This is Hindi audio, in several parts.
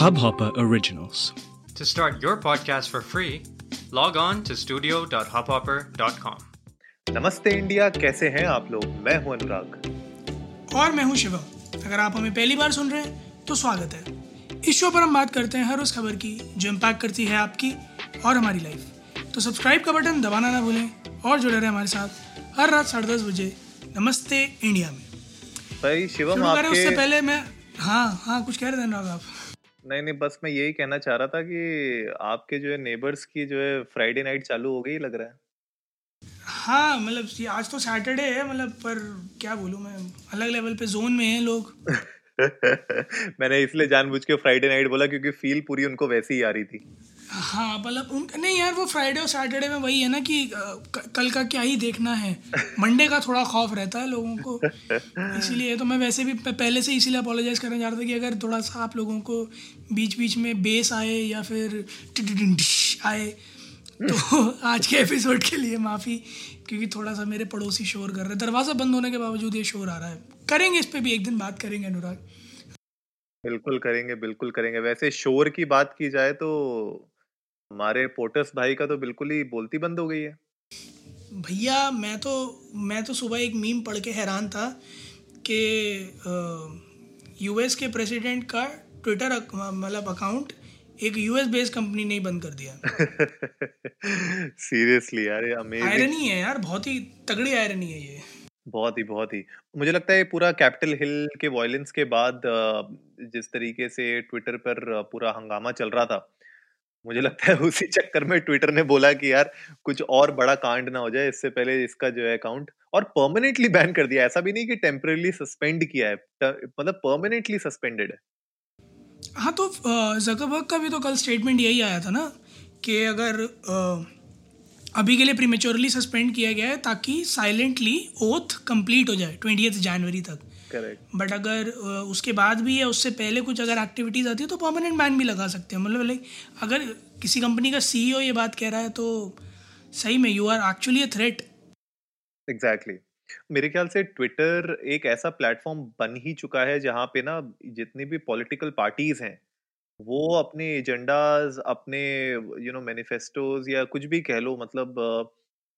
Hubhopper originals. To start your podcast for free, log on to studio.hubhopper.com. नमस्ते इंडिया, कैसे हैं आप लोग? मैं हूं अनुराग और मैं हूं शिवम। अगर आप हमें पहली बार सुन रहे हैं तो स्वागत है। इस शो पर हम बात करते हैं हर उस खबर की जो इम्पैक्ट करती है आपकी और हमारी लाइफ। तो सब्सक्राइब का बटन दबाना ना भूलें और जुड़े रहे हमारे साथ हर रात 10:30 बजे नमस्ते इंडिया में। भाई शिवम, उससे पहले मैं हाँ कुछ कह रहे थे अनुराग आप? नहीं, बस मैं यही कहना चाह रहा था कि आपके जो है नेबर्स की जो है फ्राइडे नाइट चालू हो गई लग रहा है। हाँ, मतलब आज तो सैटरडे है, मतलब पर क्या बोलूँ मैं, अलग लेवल पे जोन में हैं लोग। मैंने इसलिए जानबूझ के फ्राइडे नाइट बोला क्योंकि फील पूरी उनको वैसी ही आ रही थी। हाँ, मतलब उनका नहीं यार, वो फ्राइडे और सैटरडे में वही है ना कि कल का क्या ही देखना है। मंडे का थोड़ा खौफ रहता है लोगों को, इसीलिए तो मैं वैसे भी पहले से इसीलिए अपोलोजाइज करना चाह रहा था कि अगर थोड़ा सा आप लोगों को बीच बीच में बेस आए या फिर आए तो आज के एपिसोड के लिए माफ़ी, क्योंकि थोड़ा सा मेरे पड़ोसी शोर कर रहे हैं। दरवाज़ा बंद होने के बावजूद ये शोर आ रहा है। करेंगे इस पर भी एक दिन बात करेंगे अनुराग, बिल्कुल करेंगे। वैसे शोर की बात की जाए तो हमारे पोर्टर्स भाई का तो बिल्कुल ही बोलती बंद हो गई है। भैया मैं तो सुबह एक मीम पढ़ के हैरान था कि यूएस के प्रेसिडेंट का ट्विटर मतलब अकाउंट एक यूएस बेस्ड कंपनी ने बंद कर दिया। सीरियसली यार, ये अमेजिंग आयरनी है यार, बहुत ही तगड़ी आयरनी है ये, बहुत ही। मुझे लगता है पूरा कैपिटल हिल के वायलेंस के बाद जिस तरीके से ट्विटर पर पूरा हंगामा चल रहा था, मुझे लगता है उसी चक्कर में ट्विटर ने बोला कि यार कुछ और बड़ा कांड ना हो जाए, इससे पहले इसका जो है अकाउंट और परमानेंटली बैन कर दिया। ऐसा भी नहीं कि टेम्परेरी सस्पेंड किया है, मतलब परमानेंटली सस्पेंडेड है। हाँ, तो ज़करबर्ग का भी तो कल स्टेटमेंट यही आया था ना कि अगर अभी के लिए प्रीमेच्योरली सस्पेंड किया गया है ताकि साइलेंटली ओथ कंप्लीट हो जाए 20 जनवरी तक। करेक्ट। बट अगर उसके बाद भी या उससे पहले कुछ अगर एक्टिविटीज़ आती है तो परमानेंट बैन भी लगा सकते हैं। मतलब लाइक अगर किसी कंपनी का सीईओ ये बात कह रहा है तो सही में you are actually a threat. Exactly. मेरे ख्याल से ट्विटर एक ऐसा प्लेटफॉर्म बन ही चुका है जहाँ पे ना जितनी भी पॉलिटिकल पार्टीज हैं वो अपने एजेंडाज, अपने मैनिफेस्टोज या कुछ भी कह लो, मतलब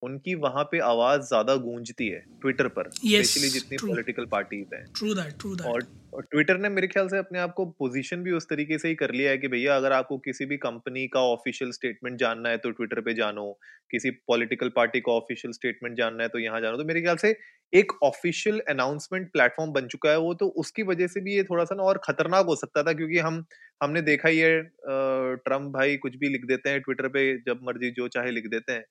उनकी वहाँ पे आवाज़ ज़्यादा गूंजती है ट्विटर पर, स्पेशली जितनी पॉलिटिकल पार्टीज हैं। True that. और ट्विटर ने मेरे ख्याल से अपने आप को पोजीशन भी उस तरीके से ही कर लिया है कि भैया अगर आपको किसी भी कंपनी का ऑफिशियल स्टेटमेंट जानना है तो ट्विटर पे जानो, किसी पॉलिटिकल पार्टी का ऑफिशियल स्टेटमेंट जानना है तो यहाँ जानो। तो मेरे ख्याल से एक ऑफिशियल अनाउंसमेंट प्लेटफॉर्म बन चुका है वो, तो उसकी वजह से भी ये थोड़ा सा ना और खतरनाक हो सकता था, क्योंकि हमने देखा ही है ट्रम्प भाई कुछ भी लिख देते हैं ट्विटर पे, जब मर्जी जो चाहे लिख देते हैं।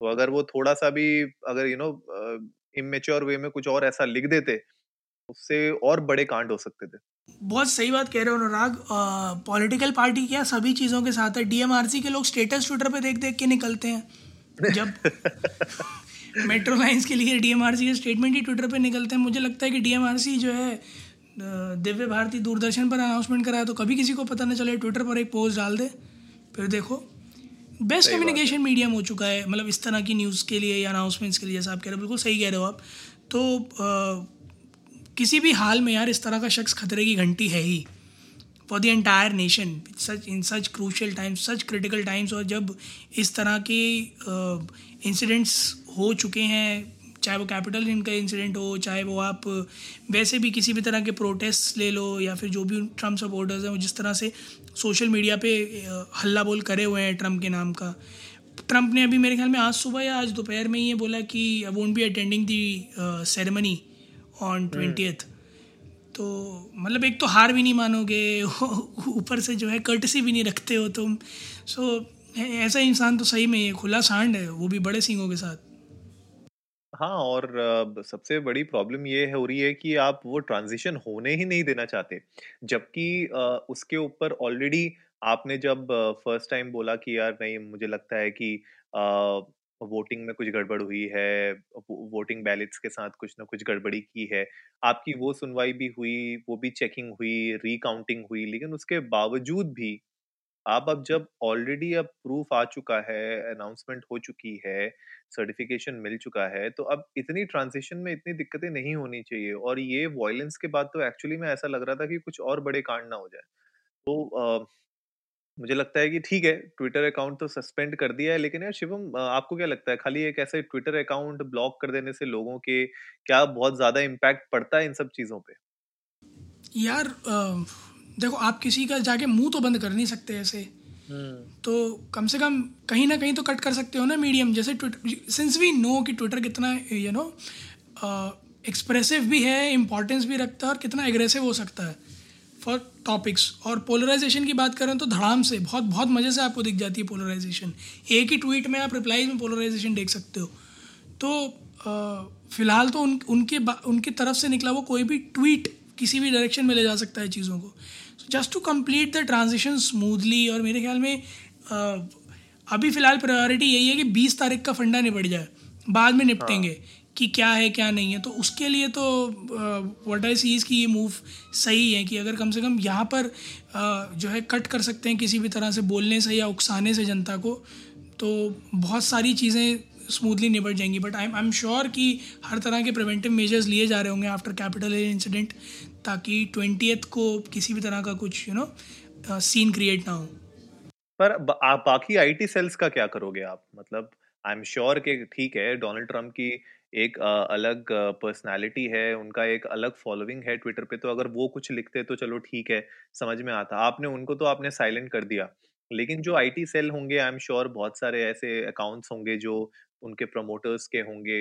तो अगर वो थोड़ा सा भी अगर इमैच्योर वे में कुछ और ऐसा लिख देते, उससे और बड़े कांड हो सकते थे। बहुत सही बात कह रहे हो अनुराग। पॉलिटिकल पार्टी क्या सभी चीज़ों के साथ है। डीएमआरसी के लोग स्टेटस ट्विटर पे देख के निकलते हैं, जब मेट्रो लाइंस के लिए डीएमआरसी के स्टेटमेंट ही ट्विटर पे निकलते हैं। मुझे लगता है कि डीएमआरसी जो है दिव्य भारती दूरदर्शन पर अनाउंसमेंट कराया तो कभी किसी को पता ना चले, ट्विटर पर एक पोस्ट डाल दे, फिर देखो बेस्ट कम्युनिकेशन मीडियम हो चुका है, मतलब इस तरह की न्यूज़ के लिए या अनाउंसमेंट्स के लिए, जैसा आप कह रहे हो। बिल्कुल सही कह रहे हो आप। तो किसी भी हाल में यार इस तरह का शख्स खतरे की घंटी है ही for the entire nation in such crucial times, such critical times. और जब इस तरह के इंसिडेंट्स हो चुके हैं, चाहे वो कैपिटल हिल का इंसिडेंट हो, चाहे वो आप वैसे भी किसी भी तरह के प्रोटेस्ट ले लो, या फिर जो भी ट्रम्प सपोर्टर्स हैं वो जिस तरह से सोशल मीडिया पे हल्ला बोल करे हुए हैं ट्रम्प के नाम का। ट्रम्प ने अभी मेरे ख्याल में आज सुबह या आज दोपहर में ये बोला कि I won't be attending the ceremony on 20th। तो मतलब एक तो हार भी नहीं मानोगे, ऊपर से जो है कर्टसी भी नहीं रखते हो तुम। सो ऐसा इंसान तो सही में खुला सांड है, वो भी बड़े सींगों के साथ। हाँ, और सबसे बड़ी प्रॉब्लम ये है हो रही है कि आप वो ट्रांजिशन होने ही नहीं देना चाहते, जबकि उसके ऊपर ऑलरेडी आपने जब फर्स्ट टाइम बोला कि यार नहीं मुझे लगता है कि वोटिंग में कुछ गड़बड़ हुई है, वोटिंग बैलेट्स के साथ कुछ ना कुछ गड़बड़ी की है, आपकी वो सुनवाई भी हुई, वो भी चेकिंग हुई, रिकाउंटिंग हुई, लेकिन उसके बावजूद भी आप अब जब ऑलरेडी अब प्रूफ आ चुका है, अनाउंसमेंट हो चुकी है, सर्टिफिकेशन मिल चुका है, तो अब इतनी ट्रांजिशन में इतनी दिक्कतें नहीं होनी चाहिए। और ये वायलेंस के बाद तो एक्चुअली में ऐसा लग रहा था कि कुछ और बड़े कांड ना हो जाए। तो मुझे लगता है कि ठीक है, ट्विटर अकाउंट तो सस्पेंड कर दिया है, लेकिन यार शिवम, आपको क्या लगता है, खाली एक ऐसे ट्विटर अकाउंट ब्लॉक कर देने से लोगों के क्या बहुत ज्यादा इम्पैक्ट पड़ता है इन सब चीजों पे? यार देखो, आप किसी का जाके मुंह तो बंद कर नहीं सकते ऐसे, तो कम से कम कहीं ना कहीं तो कट कर सकते हो ना मीडियम, जैसे ट्विटर, सिंस वी नो कि ट्विटर कितना यू नो एक्सप्रेसिव भी है, इम्पोर्टेंस भी रखता है और कितना एग्रेसिव हो सकता है फॉर टॉपिक्स। और पोलराइजेशन की बात करें तो धड़ाम से बहुत बहुत मज़े से आपको दिख जाती है पोलराइजेशन, एक ही ट्वीट में आप रिप्लाईज में पोलराइजेशन देख सकते हो। तो फिलहाल तो उनकी तरफ से निकला वो कोई भी ट्वीट किसी भी डायरेक्शन में ले जा सकता है चीज़ों को, just to complete the transition smoothly. और मेरे ख्याल में अभी फ़िलहाल प्रायोरिटी यही है कि 20 तारीख का फंडा निपट जाए, बाद में निपटेंगे कि क्या है क्या नहीं है। तो उसके लिए तो व्हाट आई सी इज़ कि ये मूव सही है कि अगर कम से कम यहाँ पर जो है कट कर सकते हैं किसी भी तरह से बोलने से या उकसाने से जनता को, तो बहुत सारी चीज़ें स्मूथली निपट जाएंगी। बट आई एम श्योर कि हर तरह के प्रिवेंटिव मेजर्स लिए जा रहे होंगे आफ्टर कैपिटल हिल इंसिडेंट, ताकि 20th को किसी भी तरह का कुछ यू नो सीन क्रिएट ना हो। पर आप बाकी आईटी सेल्स का क्या करोगे आप? मतलब आई एम श्योर कि ठीक है, डोनाल्ड ट्रम्प की एक अलग पर्सनालिटी है, उनका एक अलग फॉलोइंग है ट्विटर पे, तो अगर वो कुछ लिखते तो चलो ठीक है, समझ में आता। आपने उनको तो आपने साइलेंट कर दिया, लेकिन जो आईटी सेल होंगे, आई एम श्योर बहुत सारे ऐसे अकाउंट्स होंगे जो उनके प्रमोटर्स के होंगे,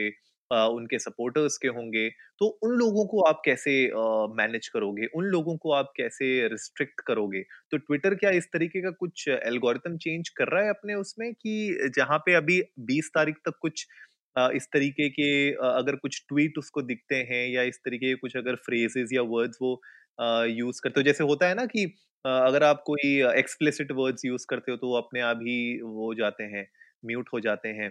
उनके सपोर्टर्स के होंगे, तो उन लोगों को आप कैसे मैनेज करोगे, उन लोगों को आप कैसे रिस्ट्रिक्ट करोगे? तो ट्विटर क्या इस तरीके का कुछ एल्गोरिथम चेंज कर रहा है अपने उसमें कि जहाँ पे अभी 20 तारीख तक कुछ इस तरीके के अगर कुछ ट्वीट उसको दिखते हैं या इस तरीके के कुछ अगर फ्रेजेस या वर्ड्स वो यूज करते हो, जैसे होता है ना कि अगर आप कोई एक्सप्लिसिट वर्ड्स यूज करते हो तो वो अपने आप ही वो जाते हैं, म्यूट हो जाते हैं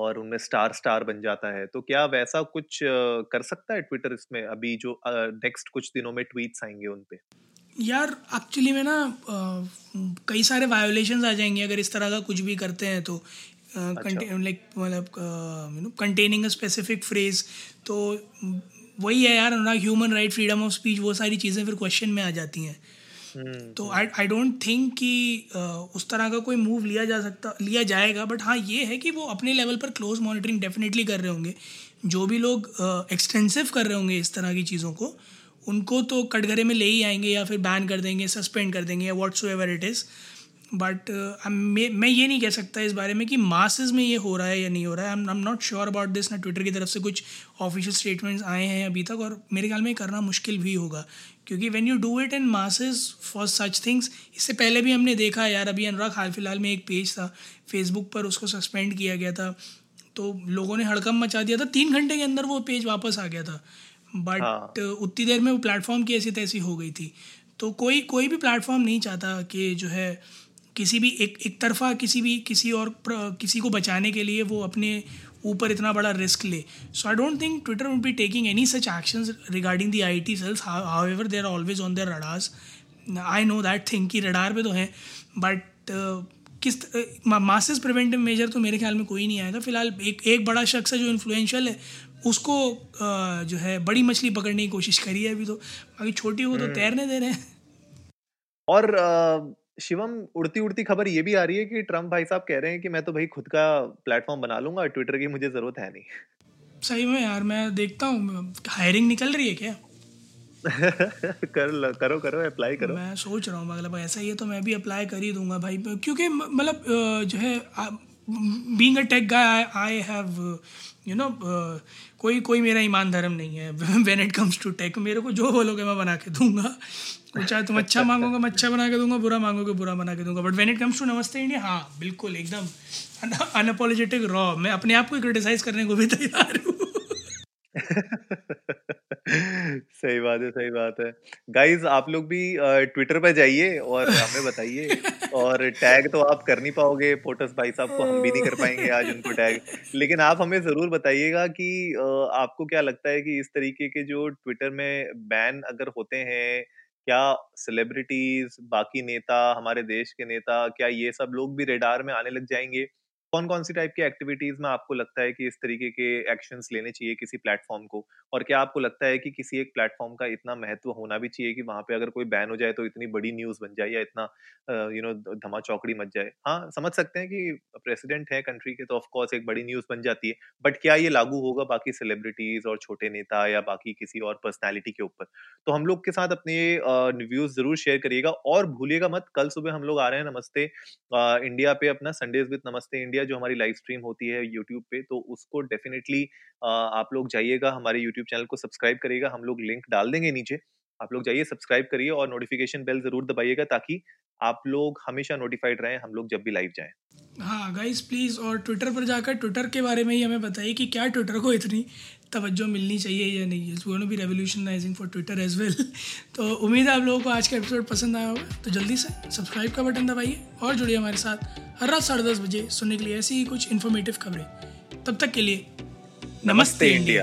और उनमें स्टार स्टार बन जाता है, तो क्या वैसा कुछ कर सकता है ट्विटर इसमें अभी जो नेक्स्ट कुछ दिनों में ट्वीट्स आएंगे उन पे? यार एक्चुअली में ना कई सारे वायोलेशंस आ जाएंगे अगर इस तरह का कुछ भी करते हैं तो, लाइक मतलब कंटेनिंग अ स्पेसिफिक फ्रेज। तो वही है यार Anurag, human right, freedom of speech, वो सारी चीज़ें फिर क्वेश्चन में आ जाती हैं। तो आई डोंट थिंक कि उस तरह का कोई मूव लिया जाएगा। बट हाँ ये है कि वो अपने लेवल पर क्लोज मॉनिटरिंग डेफिनेटली कर रहे होंगे, जो भी लोग एक्सटेंसिव कर रहे होंगे इस तरह की चीज़ों को, उनको तो कटघरे में ले ही आएंगे या फिर बैन कर देंगे, सस्पेंड कर देंगे या व्हाट्सएवर इट इज़। बट मैं ये नहीं कह सकता इस बारे में कि मासेस में ये हो रहा है या नहीं हो रहा है। I am not sure about this. ना ट्विटर की तरफ से कुछ ऑफिशियल स्टेटमेंट्स आए हैं अभी तक, और मेरे ख्याल में करना मुश्किल भी होगा, क्योंकि when you do it in masses for such things, इससे पहले भी हमने देखा यार, अभी अनुराग हाल फिलहाल में एक पेज था फेसबुक पर, उसको सस्पेंड किया गया था, तो लोगों ने हड़कंप मचा दिया था, 3 घंटे के अंदर वो पेज वापस आ गया था। बट उतनी देर में वो प्लेटफॉर्म की ऐसी तैसी हो गई थी। तो कोई भी प्लेटफॉर्म नहीं चाहता कि जो है किसी भी एक तरफा किसी को बचाने के लिए वो अपने ऊपर इतना बड़ा रिस्क ले। So I don't think Twitter would be taking any such actions regarding the IT cells, however they are always on their radars. I know that thing कि रडार पे तो हैं, बट मासेस प्रिवेंटिव मेजर तो मेरे ख्याल में कोई नहीं आएगा फिलहाल। एक बड़ा शख्स है जो इन्फ्लुएंशियल है, उसको जो है बड़ी मछली पकड़ने की कोशिश करी है अभी तो, बाकी छोटी को तो तैरने दे रहे हैं। और शिवम, उड़ती उड़ती खबर ये भी आ रही है कि ट्रम्प भाई साहब कह रहे हैं कि मैं तो भाई खुद का प्लेटफॉर्म बना लूंगा, ट्विटर की मुझे जरूरत है नहीं। सही में यार, मैं देखता हूँ हायरिंग निकल रही है क्या। करो अप्लाई करो। मैं सोच रहा हूँ अगला भाई ऐसा ही है तो मैं भी अप्लाई कर ही दूंगा भाई, क्योंकि मतलब जो है being a tech guy I have you know कोई मेरा ईमान धर्म नहीं है when it comes to tech. मेरे को जो बोलोगे मैं बना के दूंगा, चाहे तुम अच्छा मांगोगे मैं अच्छा बना के दूंगा, बुरा मांगोगे बुरा बना के दूंगा। But when it comes to Namaste India, हाँ बिल्कुल एकदम अनअपोलोजेटिक रॉ, मैं अपने आप को क्रिटिसाइज करने को भी तैयार हूँ। सही बात है गाइज, आप लोग भी ट्विटर पर जाइए और हमें बताइए, और टैग तो आप कर नहीं पाओगे पोर्टस भाई साहब को, हम भी नहीं कर पाएंगे आज उनको टैग, लेकिन आप हमें जरूर बताइएगा कि आपको क्या लगता है कि इस तरीके के जो ट्विटर में बैन अगर होते हैं, क्या सेलिब्रिटीज, बाकी नेता, हमारे देश के नेता, क्या ये सब लोग भी रेडार में आने लग जाएंगे? कौन कौन सी टाइप की एक्टिविटीज में आपको लगता है कि इस तरीके के एक्शंस लेने चाहिए किसी प्लेटफॉर्म को, और क्या आपको लगता है कि किसी एक प्लेटफॉर्म का इतना महत्व होना भी चाहिए कि वहां पे अगर कोई बैन हो जाए तो इतनी बड़ी न्यूज बन जाए या इतना धमा चौकड़ी मच जाए? हाँ, समझ सकते हैं कि प्रेसिडेंट है कंट्री के तो ऑफकोर्स एक बड़ी न्यूज बन जाती है, बट क्या ये लागू होगा बाकी सेलिब्रिटीज और छोटे नेता या बाकी किसी और पर्सनैलिटी के ऊपर? तो हम लोग के साथ अपने व्यूज जरूर शेयर करिएगा, और भूलिएगा मत कल सुबह हम लोग आ रहे हैं नमस्ते इंडिया पे, अपना संडेज विद नमस्ते इंडिया जो हमारी लाइव स्ट्रीम होती है YouTube पे, तो उसको डेफिनेटली आप लोग जाइएगा, हमारे YouTube चैनल को सब्सक्राइब करिएगा, हम लोग लिंक डाल देंगे नीचे, आप लोग जाइए सब्सक्राइब करिए और नोटिफिकेशन बेल जरूर दबाइएगा ताकि आप लोग हमेशा नोटिफाइड रहें हम लोग जब भी लाइव जाएं। हाँ गाइस प्लीज़, और ट्विटर पर जाकर ट्विटर के बारे में ही हमें बताइए कि क्या ट्विटर को इतनी तवज्जो मिलनी चाहिए या नहीं। It's going to be revolutionising for Twitter as well. तो उम्मीद है आप लोगों को आज का एपिसोड पसंद आया होगा, तो जल्दी से सब्सक्राइब का बटन दबाइए और जुड़िए हमारे साथ हर रात 10:30 बजे सुनने के लिए ऐसी ही कुछ इन्फॉर्मेटिव खबरें। तब तक के लिए नमस्ते इंडिया।